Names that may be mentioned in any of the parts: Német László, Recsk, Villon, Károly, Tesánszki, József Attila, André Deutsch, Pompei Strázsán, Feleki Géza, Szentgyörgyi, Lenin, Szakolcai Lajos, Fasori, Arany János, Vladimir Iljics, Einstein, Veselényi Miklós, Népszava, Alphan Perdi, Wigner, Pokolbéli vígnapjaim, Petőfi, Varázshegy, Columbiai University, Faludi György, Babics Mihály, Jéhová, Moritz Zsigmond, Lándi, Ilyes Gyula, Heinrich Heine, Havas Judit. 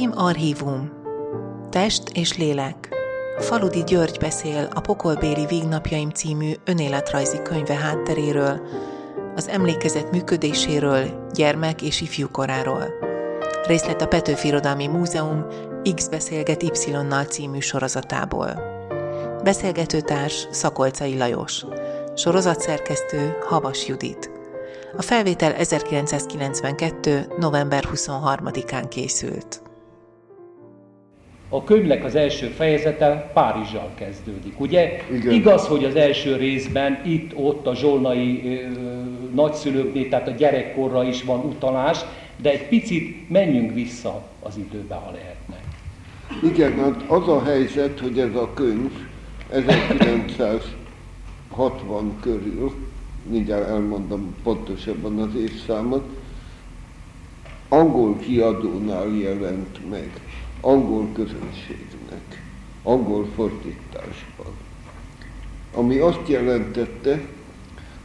Film Archívum. Test és lélek. Faludi György beszél a Pokolbéli vígnapjaim című önéletrajzi könyve hátteréről, az emlékezet működéséről, gyermek és ifjúkoráról. Részlet a Petőfi Irodalmi Múzeum X beszélget Y-nal című sorozatából. Beszélgetőtárs Szakolcai Lajos. Sorozatszerkesztő Havas Judit. A felvétel 1992. november 23-án készült. A könyvnek az első fejezete Párizsal kezdődik, ugye? Igen. Igaz, hogy az első részben itt-ott a zsolnai nagyszülőknél, tehát a gyerekkorra is van utalás, de egy picit menjünk vissza az időbe, ha lehetne. Igen, hát az a helyzet, hogy ez a könyv 1960 körül, mindjárt elmondom pontosabban az évszámot, angol kiadónál jelent meg, angol közönségnek, angol fordításban. Ami azt jelentette,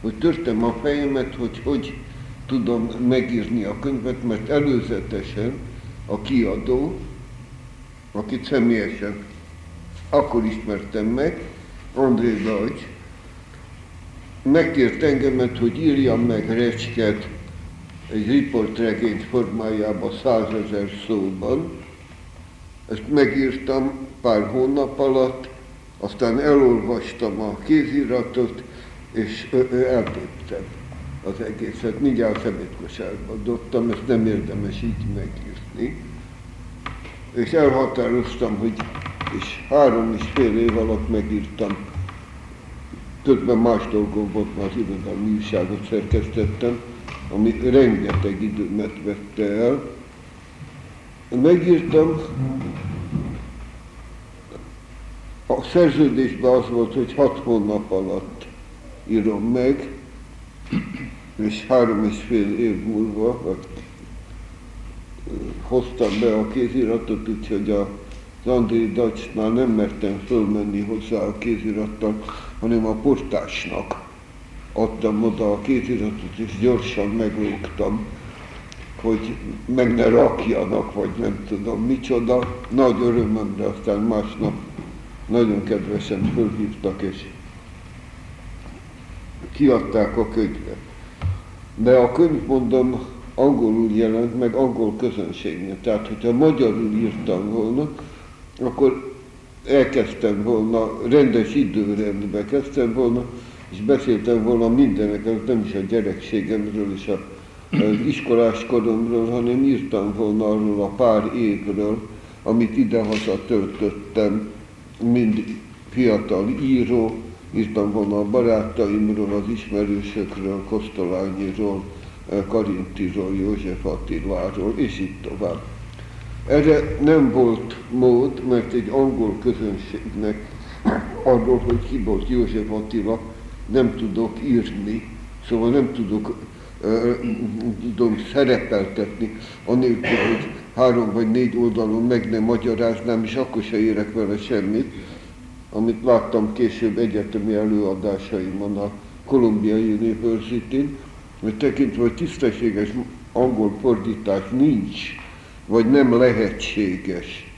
hogy törtem a fejemet, hogy tudom megírni a könyvet, mert előzetesen a kiadó, akit személyesen akkor ismertem meg, André Deutsch, megkért engemet, hogy írjam meg Recsket egy riportregény formájában 100 000 szóban. Ezt megírtam pár hónap alatt, aztán elolvastam a kéziratot, és eltéptem az egészet. Mindjárt szemétkosárba dobtam, ezt nem érdemes így megírni. És elhatároztam, hogy és 3,5 év alatt megírtam. Közben más dolgok volt, már az irodalmi újságot szerkesztettem, ami rengeteg időmet vette el. Megírtam, a szerződésben az volt, hogy 6 hónap alatt írom meg, és 3,5 év múlva hoztam be a kéziratot, úgyhogy az André Deutschnál nem mertem fölmenni hozzá a kézirattal, hanem a postásnak adtam oda a kéziratot, és gyorsan meglógtam, hogy meg ne rakjanak, vagy nem tudom micsoda. Nagy örömömre aztán másnap nagyon kedvesen fölhívtak, és kiadták a könyvet. De a könyv, mondom, angolul jelent, meg angol közönségnél. Tehát, hogyha magyarul írtam volna, akkor elkezdtem volna, rendes időrendbe kezdtem volna, és beszéltem volna mindenekről, nem is a gyerekségemről és az iskoláskoromról, hanem írtam volna arról a pár évről, amit idehaza töltöttem, mind fiatal író, írtam volna a barátaimról, az ismerősökről, Kosztolányiról, Karinthyról, József Attiláról, és így tovább. Erre nem volt mód, mert egy angol közönségnek arról, hogy ki volt József Attila, nem tudok írni, szóval nem tudok szerepeltetni, anélkül, hogy 3 vagy 4 oldalon meg nem magyaráznám, és akkor se érek vele semmit, amit láttam később egyetemi előadásaimon a Columbiai University-n, mert tekintve, hogy tisztességes angol fordítás nincs, vagy nem lehetséges,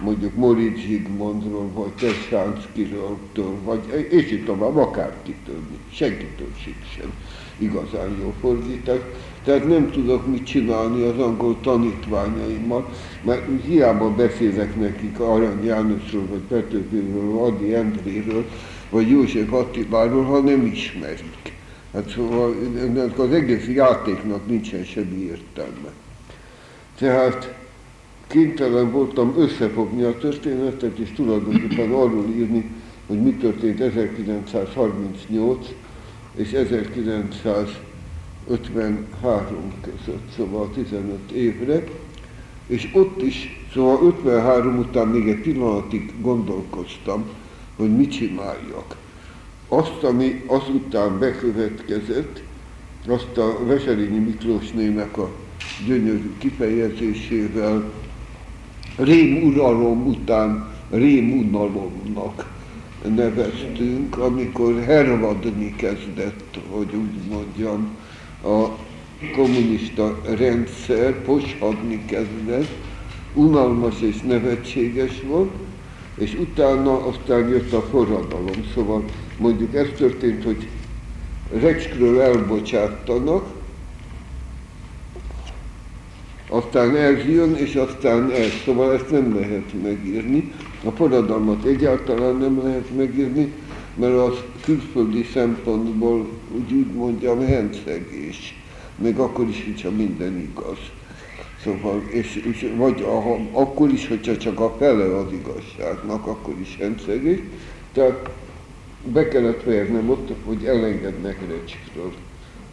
mondjuk Moritz Zsigmondról, vagy Tesánszkiről, vagy és itt tovább, akárkitől, senkitől sem igazán jó fordítás. Tehát nem tudok mit csinálni az angol tanítványaimmal, mert hiába beszélek nekik Arany Jánosról, vagy Petőfiről, vagy Ady Endréről, vagy József Attiláról, ha nem ismerik. Hát szóval ennek az egész játéknak nincsen semmi értelme. Tehát kénytelen voltam összefogni a történetet, és tulajdonképpen arról írni, hogy mi történt 1938 és 1953 között, szóval 15 évre. És ott is, szóval 53 után még egy pillanatig gondolkoztam, hogy mit csináljak. Azt, ami azután bekövetkezett, azt a Veselényi Miklósnének a gyönyörű kifejezésével, rémuralom után rémunalomnak neveztünk, amikor hervadni kezdett, hogy úgy mondjam, a kommunista rendszer, poshadni kezdett, unalmas és nevetséges volt, és utána aztán jött a forradalom. Szóval mondjuk ez történt, hogy Recskről elbocsáttanak, aztán eljön, és aztán el. Szóval ezt nem lehet megírni. A forradalmat egyáltalán nem lehet megírni, mert az külföldi szempontból úgy mondjam henszegés. Még akkor is, hogyha minden igaz. Szóval, és vagy akkor is, hogyha csak a fele az igazságnak, akkor is henszegés. Tehát be kellett vernem ott, hogy elengednek Recskről.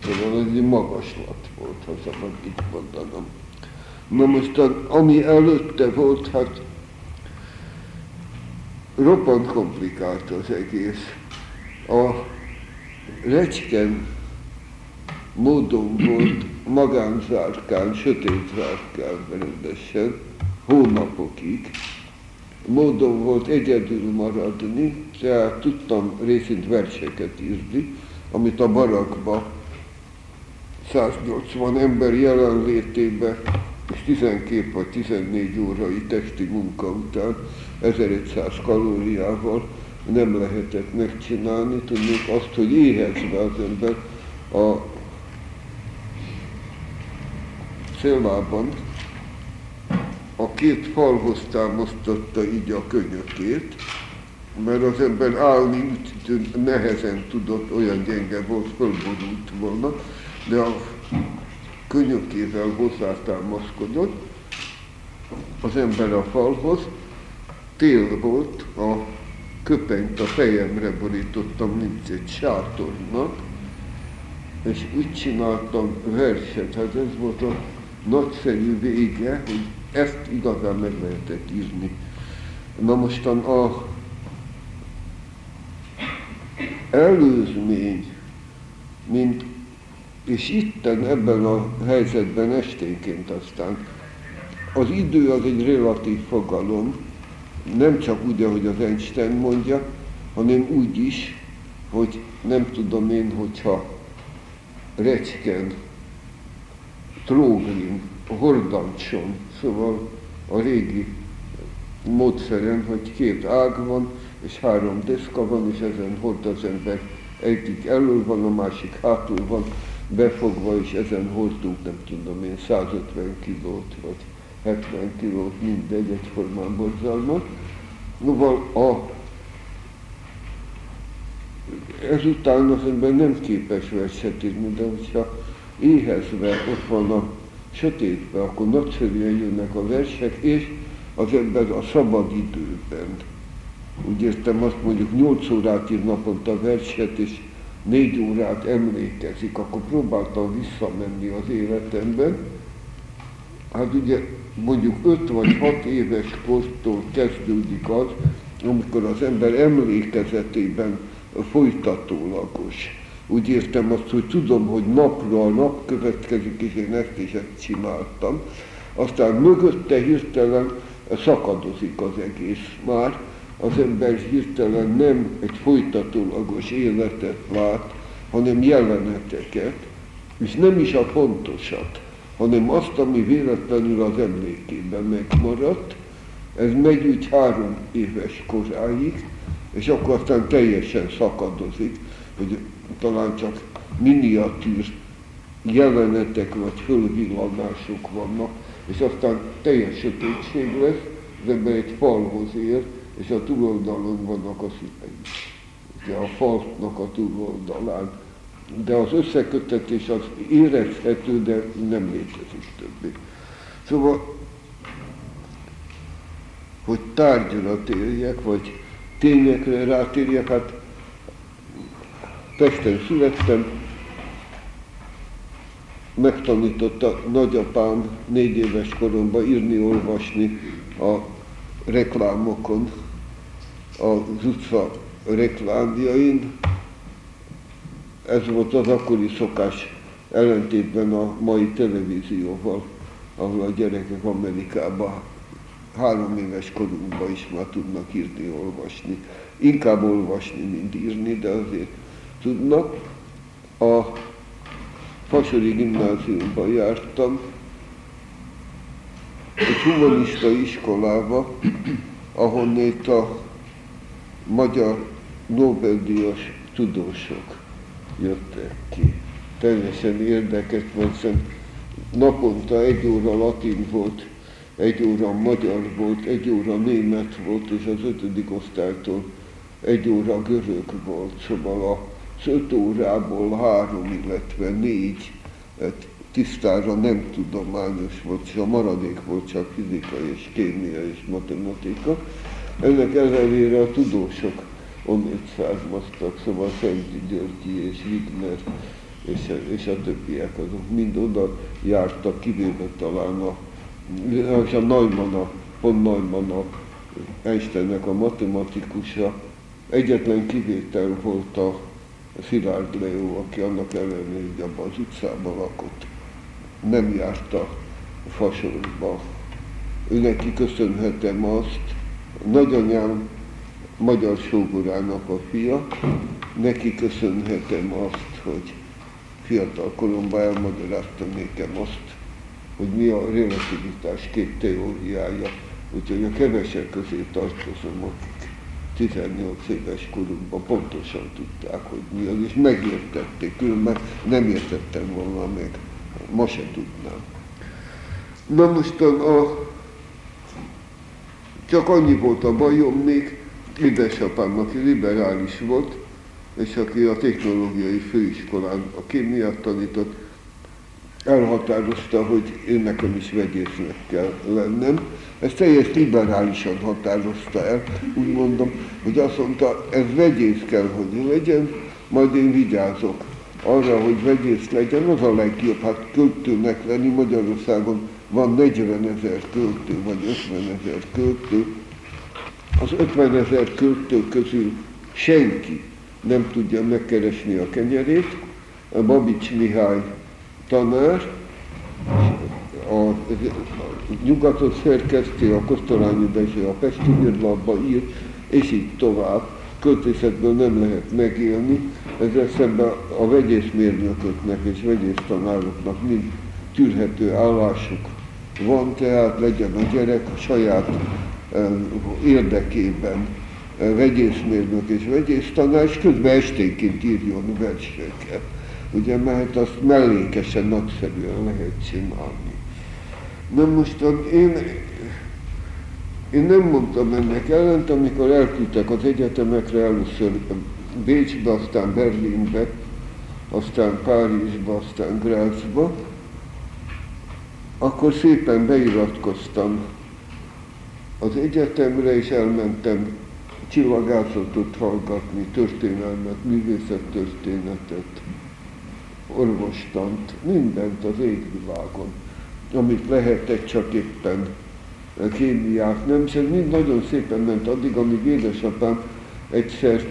Szóval ez egy magaslat volt, ha szabad itt mondanom. Na most, ami előtte volt, hát roppant komplikált az egész. A Recsken módon volt magánzárkán, sötét zárkán rendesen, hónapokig. Módon volt egyedül maradni, tehát tudtam részint verseket írni, amit a barakba 180 ember jelenlétében és 12 vagy 14 órai testi munka után 1500 kalóriával nem lehetett megcsinálni. Tudnék azt, hogy éhezve az ember a szélában a két falhoz támasztotta így a könyökét, mert az ember állni nehezen tudott, olyan gyenge volt, fölborult volna, de a könyökével hozzátámaszkodott az ember a falhoz. Tél volt, a köpenyt a fejemre borítottam, mint egy sátornak, és úgy csináltam verset. Hát ez volt a nagyszerű vége, hogy ezt igazán meg lehetett írni. Na mostan a előzmény, mint és itten ebben a helyzetben esténként aztán. Az idő az egy relatív fogalom, nem csak úgy, ahogy az Einstein mondja, hanem úgy is, hogy nem tudom én, hogyha Recskén, Trógrin, Hordancson, szóval a régi módszeren, hogy két ág van, és három deszka van, és ezen hord az ember, egyik elől van, a másik hátul van, befogva, és ezen hordtunk, nem tudom én, 150 kilót, vagy 70 kilót, mindegy, egyformán borzalmas. Ezután az ember nem képes verset írni, de hogyha éhezve ott van a sötétben, akkor nagyszerűen jönnek a versek, és az ember a szabad időben. Úgy értem, azt mondjuk 8 órát ír naponta verset, és 4 órát emlékezik, akkor próbáltam visszamenni az életemben. Hát ugye mondjuk 5 vagy 6 éves kortól kezdődik az, amikor az ember emlékezetében folytatólagos. Úgy értem azt, hogy tudom, hogy napra a nap következik, és én ezt is ezt csináltam. Aztán mögötte hirtelen szakadozik az egész már. Az ember hirtelen nem egy folytatólagos életet lát, hanem jeleneteket, és nem is a fontosat, hanem azt, ami véletlenül az emlékében megmaradt. Ez megy úgy 3 éves koráig, és akkor aztán teljesen szakadozik, hogy talán csak miniatűr jelenetek vagy fölvillanások vannak, és aztán teljes sötétség lesz, az ember egy falhoz ér, és a túloldalon vannak a szüleim, ugye a falnak a túloldalán. De az összekötetés az érezhető, de nem létezik többé. Szóval, hogy tárgyra térjek, vagy tényekre rátérjek, hát Pesten születtem, megtanította nagyapám 4 éves koromban írni, olvasni a reklámokon, az utca reklámjain. Ez volt az akkori szokás, ellentétben a mai televízióval, ahol a gyerekek Amerikában 3 éves korunkban is már tudnak írni, olvasni. Inkább olvasni, mint írni, de azért tudnak. A Fasori gimnáziumban jártam, egy humanista iskolába, ahonnét a magyar Nobel-díjas tudósok jöttek ki. Teljesen érdekes volt, hiszen naponta 1 óra latin volt, 1 óra magyar volt, 1 óra német volt, és az 5. osztálytól 1 óra görög volt, szóval az 5 órából 3, illetve 4 tisztára nem tudományos volt, és a maradék volt csak fizika és kémia és matematika. Ennek ellenére a tudósok onnét származtak, szóval Szentgyörgyi és Wigner és a többiek, azok mind oda jártak, kivéve talán a Neumann, Einsteinnek a matematikusa. Egyetlen kivétel volt a Szilárd Leó, aki annak ellenére, hogy abban az utcában lakott, nem járt a fasorba. Őneki köszönhetem azt, nagyanyám magyar sógorának a fia, neki köszönhetem azt, hogy fiatal koromban elmagyarázta nekem azt, hogy mi a relativitás két teóriája, úgyhogy a kevesek közé tartozom, akik 18 éves korukban pontosan tudták, hogy mi az, és megértették, különben nem értettem volna meg, ma se tudnám. Na mostan csak annyi volt a bajom még, édesapám, aki liberális volt, és aki a technológiai főiskolán a kémiát tanított, elhatározta, hogy én nekem is vegyésznek kell lennem. Ezt teljes liberálisan határozta el, úgy mondom, hogy azt mondta, ez vegyész kell, hogy legyen, majd én vigyázok. Arra, hogy vegyész legyen, az a legjobb, hát költőnek lenni Magyarországon van 40 000 költő, vagy 50 000 költő. Az 50 000 költő közül senki nem tudja megkeresni a kenyerét. A Babics Mihály tanár, a Nyugatot szerkesztő, a Kosztolányi a Pesti Hírlapba írt, és így tovább. Költészetből nem lehet megélni, ezzel szemben a vegyészmérnököknek és vegyésztanároknak mind tűrhető állásuk van, tehát legyen a gyerek a saját érdekében vegyészmérnök és vegyésztanár, és közben esténként írjon verseket. Ugye, mert azt mellékesen, nagyszerűen lehet csinálni. Na mostan én nem mondtam ennek ellent, amikor elküldtek az egyetemekre, először Bécsbe, aztán Berlinbe, aztán Párizsba, aztán Grázba, akkor szépen beiratkoztam az egyetemre, és elmentem csillagászatot hallgatni, történelmet, művészettörténetet, orvostant, mindent az égvilágon, amit lehetett, csak éppen kémiát nem, és mind nagyon szépen ment addig, amíg édesapám egyszer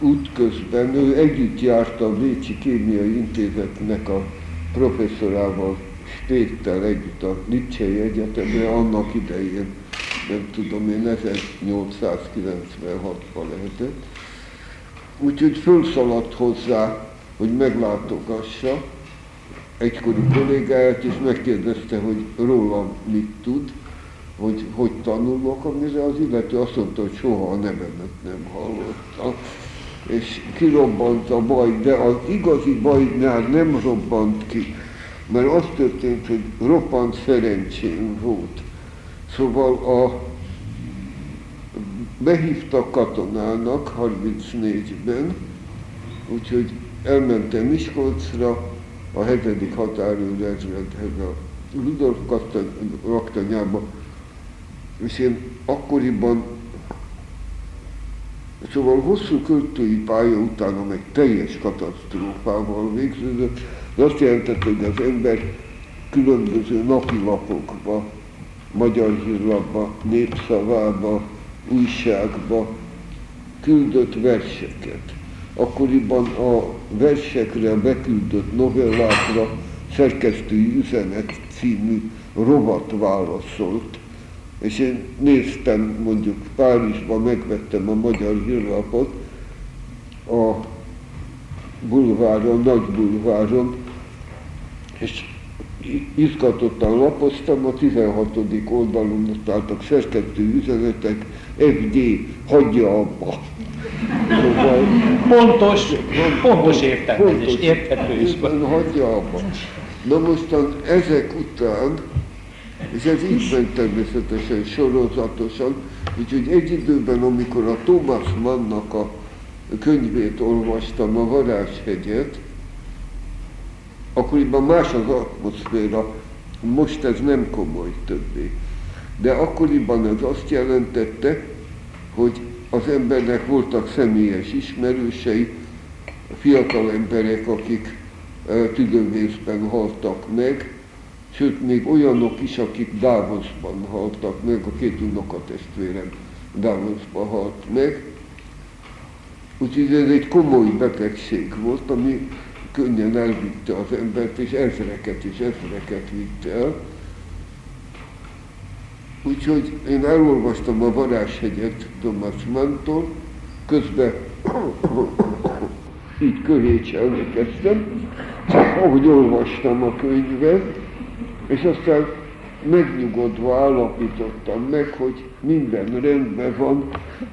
útközben, ő együtt járt a Bécsi Kémiai Intézetnek a professzorával, Stéttel együtt a Lipcsei Egyetemre, annak idején, nem tudom én, 1896-ban lehetett. Úgyhogy fölszaladt hozzá, hogy meglátogassa egykori kollégáját, és megkérdezte, hogy rólam mit tud, hogy tanulok, amire az illető azt mondta, hogy soha a nevemet nem hallotta. És kirobbant a baj, de az igazi bajnál nem robbant ki, mert az történt, hogy roppant szerencsém volt. Szóval behívtak katonának 34-ben, úgyhogy elmentem Miskolcra, a 7. határőrezredhez, a Ludolf laktanyába, és én akkoriban, szóval hosszú költői pálya utána meg teljes katasztrófával végződött, de azt jelentett, hogy az ember különböző napilapokba, Magyar Hírlapba, Népszavába, újságba küldött verseket. Akkoriban a versekre beküldött novellákra szerkesztői üzenet című rovat válaszolt, és én néztem, mondjuk Párizsban megvettem a Magyar Hírlapot, a bulváron, Nagy Bulváron, és izgatottan lapoztam, a 16. oldalon ott álltak szerkesztő üzenetek, FG, hagyja abba. Szóval, pontos értelmezés, és érthető is. Hagyja abba. Na mostan ezek után, és ez így ment természetesen sorozatosan, úgyhogy egy időben, amikor a Thomas Mannnak a könyvét olvastam, a Varázshegyet, akkoriban más az atmoszféra, most ez nem komoly többé. De akkoriban ez azt jelentette, hogy az embernek voltak személyes ismerősei, fiatal emberek, akik tüdővészben haltak meg, sőt, még olyanok is, akik Dávosban haltak meg, a két unokatestvérem Dávosban halt meg. Úgyhogy ez egy komoly betegség volt, ami könnyen elvitte az embert, és ezreket vitte el. Úgyhogy én elolvastam a Varázshegyet Thomas Manntól, közben így köhécselni kezdtem, ahogy olvastam a könyvet, és aztán megnyugodva állapítottam meg, hogy minden rendben van,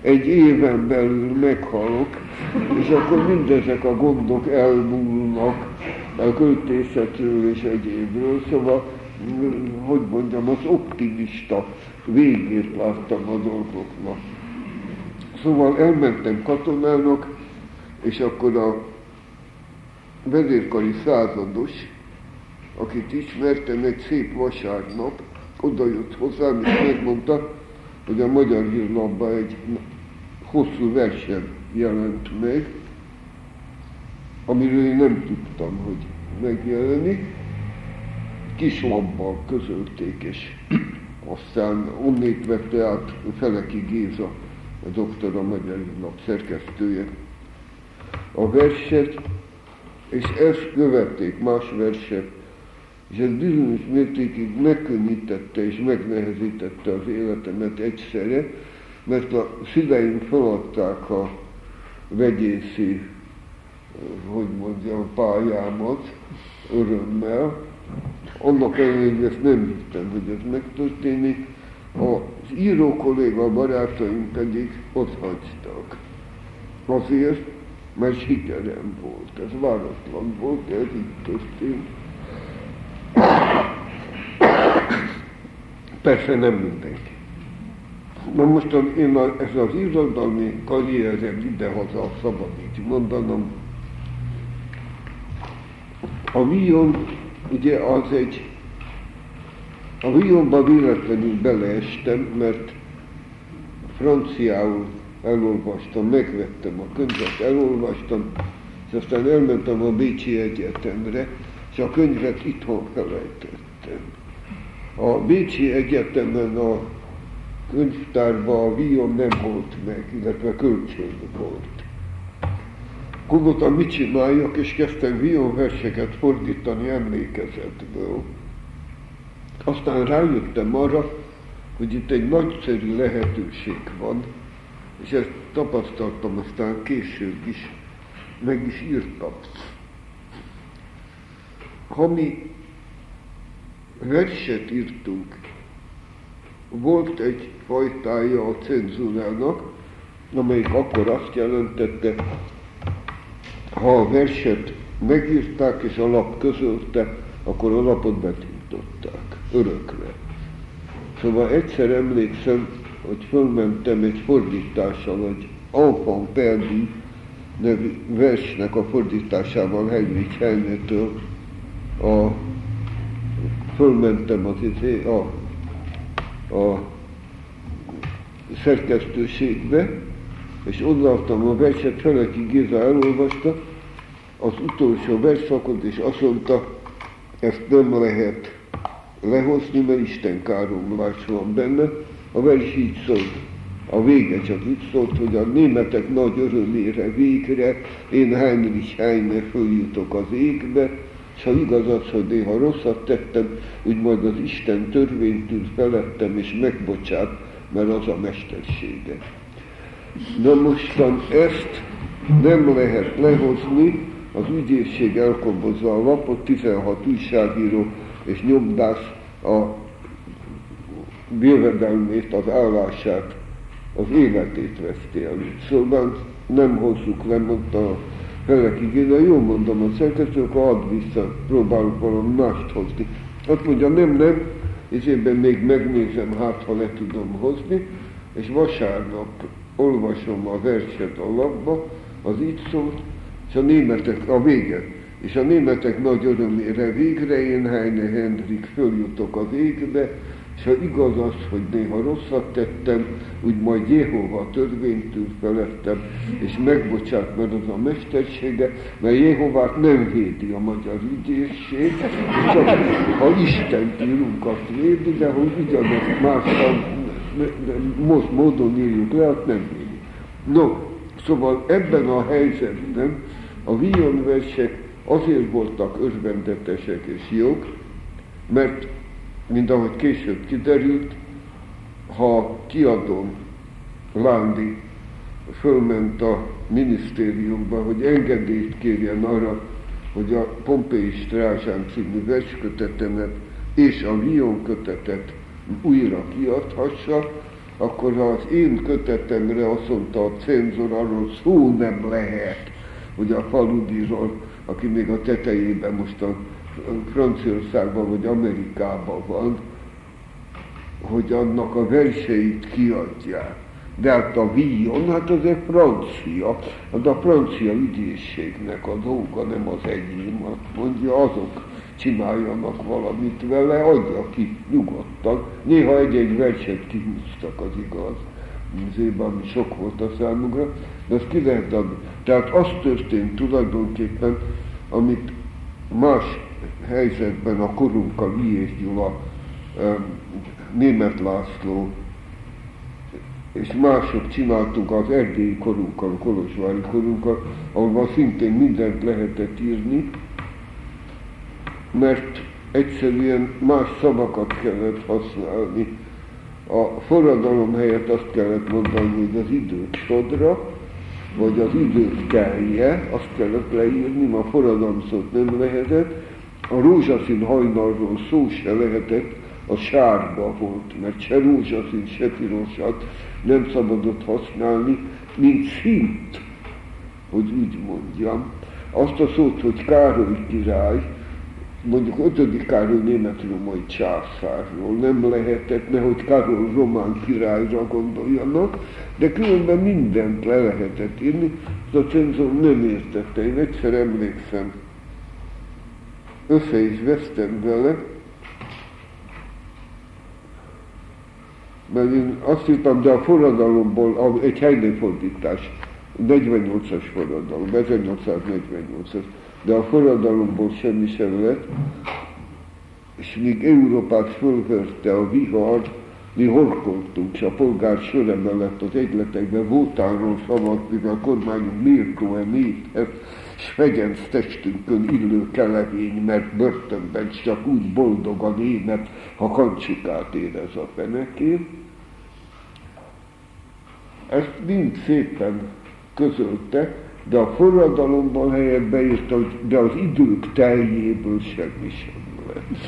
egy éven belül meghalok, és akkor mindezek a gondok elmúlnak a költészetről és egyébről, szóval, hogy mondjam, az optimista végét láttam a dolgoknak. Szóval elmentem katonának, és akkor a vezérkari százados, akit ismertem, egy szép vasárnap oda jött hozzám, és megmondta, hogy a Magyar Hírlapban egy hosszú versem jelent meg, amiről én nem tudtam, hogy megjelenik. Kis lapban közölték, és aztán onnét vette át Feleki Géza, a doktor, a Magyar Hírlap szerkesztője, a verset, és ezt követték más versek, és ez bizonyos mértékig megkönnyítette és megnehezítette az életemet egyszerre, mert a szüleim feladták a vegyészi, hogy mondjam, pályámat örömmel. Annak ellenére ezt nem hittem, hogy ez megtörténik. Az író kolléga barátaim pedig ott hagytak. Azért, mert sikerem volt. Ez váratlan volt, ez így történt. Persze nem mindenki. Na most ez az irodalmi karrierem idehaza, szabad így mondanom. A Villon, ugye az egy... A Villonba véletlenül beleestem, mert franciául elolvastam, megvettem a könyvet, elolvastam, és aztán elmentem a Bécsi Egyetemre, és a könyvet itthon felejtettem. A Bécsi Egyetemen a könyvtárban a Villon nem volt meg, illetve kölcsön volt. Gondoltam, mit csináljak, és kezdtem Villon verseket fordítani emlékezetből. Aztán rájöttem arra, hogy itt egy nagyszerű lehetőség van, és ezt tapasztaltam aztán később is, meg is írtam. Ha mi verset írtunk, volt egy fajtája a cenzúrának, amelyik akkor azt jelentette, ha a verset megírták és a lap közölte, akkor a lapot betiltották örökre. Szóval egyszer emlékszem, hogy fölmentem egy fordítással, egy Alphan Perdi nevű versnek a fordításával Heinrich Heine-től, fölmentem a szerkesztőségbe, és odaadtam a verset, Feleki Géza elolvasta az utolsó versszakot, és azt mondta, ezt nem lehet lehozni, mert Isten káromlás van benne. A vers így szólt, a vége csak így szólt, hogy a németek nagy örömére végre én Heinrich Heine följutok az égbe, és ha igaz az, hogy néha rosszat tettem, úgy majd az Isten törvényt tűz felettem, és megbocsát, mert az a mestersége. Na mostan ezt nem lehet lehozni, az ügyészség elkobozza a lapot, 16 újságíró és nyomdás a jövedelmét, az állását, az életét veszti el. Szóval nem hozzuk le, mondta a Feleki Géza, jól mondom a szerkesztő, akkor add vissza, próbálok valami mást hozni. Azt mondja, nem, és én még megnézem, hát ha le tudom hozni, és vasárnap olvasom a verset a lapba, az így szólt, és a németek, a vége, és a németek nagy örömére végre én, Heine Hendrik, följutok az égbe, és ha igaz az, hogy néha rosszat tettem, úgy majd Jéhová törvényt tűr felettem, és megbocsát, mert az a mestersége, mert Jéhovát nem védi a magyar ügyészség, csak ha Istent írunk, azt védi, de hogy ugyanazt mással most módon írjuk le, azt nem védi. No, szóval ebben a helyzetben a Villon versek azért voltak örvendetesek és jók, mert mint ahogy később kiderült, ha kiadom, Lándi fölment a minisztériumba, hogy engedélyt kérjen arra, hogy a Pompei Strázsán című verskötetemet és a Villon kötetet újra kiadhassa, akkor az én kötetemre azt mondta a cenzor, arról szó nem lehet, hogy a Faludiról, aki még a tetejében mostan Franciaországban vagy Amerikában van, hogy annak a verseit kiadják. De hát a Villon, hát az egy francia, az a francia ügyészségnek a dolga, nem az enyém, mondja, azok csináljanak valamit vele, adja ki nyugodtan. Néha egy-egy verset kihúztak, az igaz. Műzében, ami sok volt a számukra, de azt ki lehet adni. Tehát az történt tulajdonképpen, amit más helyzetben a korunkkal Ilyes Gyula, Német László és mások csináltunk az erdélyi korunkkal, a kolozsvári korunkkal, ahol szintén mindent lehetett írni, mert egyszerűen más szavakat kellett használni. A forradalom helyett azt kellett mondani, hogy az idők sodra, vagy az idők telje, azt kellett leírni, ma a forradalom szót nem lehetett, a rózsaszín hajnalról szó se lehetett, a sárga volt, mert se rózsaszín, se pirosat nem szabadott használni, mint szint, hogy úgy mondjam. Azt a szót, hogy Károly király, mondjuk 5. Károly német-római császárról nem lehetett, nehogy Károly román királyra gondoljanak, de különben mindent le lehetett írni, az a cenzor nem értette. Én egyszer emlékszem, össze is vesztem vele, mert én azt hittem, de a forradalomból egy helynefordítás, 48-as forradalom, 1848-as, de a forradalomból semmi sem lett, és míg Európát fölverte a vihar, mi horkoltunk, és a polgár sor emellett az egyletekben Vótánról szavadt, mivel a kormányunk Mirko-e névhez, s fegyenc testünkön illő kelevény, mert börtönben csak úgy boldog a német, ha kancsikát érez a fenekén. Ezt mind szépen közölte, de a forradalomban helyett beírta, de az idők teljéből semmi sem lett.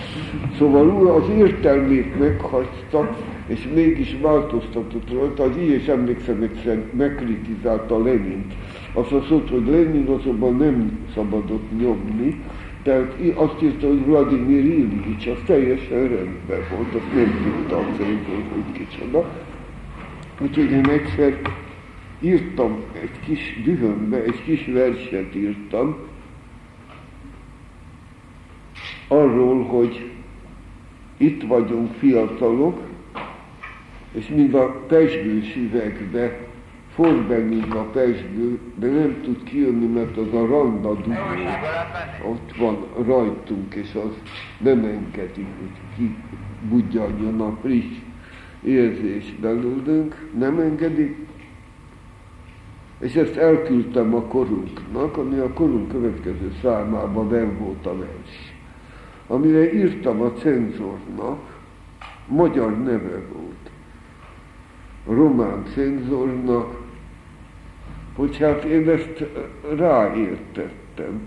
Szóval az értelmét meghagyta, és mégis változtatott rajta, az így, és emlékszem, egyszerűen megkritizálta Lenint. Azt mondta, hogy Lenin azonban nem szabadott nyomni, tehát azt írta, hogy Vladimir Iljics, az teljesen rendben volt, azt nem tudta a célból, hogy kicsoda. Úgyhogy én egyszer írtam egy kis dühömbe, egy kis verset írtam arról, hogy itt vagyunk fiatalok, és mint a pezsgős üvegbe, ford bennünk a pezsgő, de nem tud kijönni, mert az a randa dugó ott van rajtunk, és az nem engedi, hogy kibudjanjon a friss érzés belőlünk, nem engedik. És ezt elküldtem a korunknak, ami a korunk következő számában nem volt a vers, amire írtam a cenzornak, magyar neve volt, a román cenzornak, hogy hát én ezt ráértettem.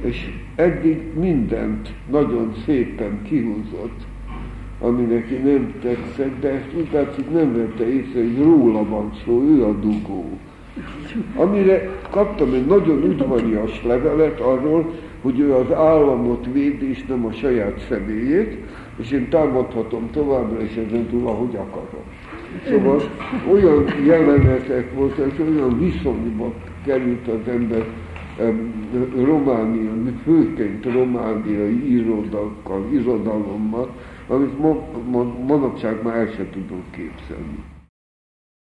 és eddig mindent nagyon szépen kihúzott, ami neki nem tetszett, de ezt úgy látszik, nem vette észre, hogy róla van szó, ő a dugó. Amire kaptam egy nagyon udvarias levelet arról, hogy ő az államot védi, és nem a saját személyét, és én támadhatom továbbra, és ezen túl, ahogy akarom. Szóval olyan jelenetek volt, és olyan viszonyba került az ember romániai, főként romániai irodalommal, amit manapság már el sem tudunk képzelni.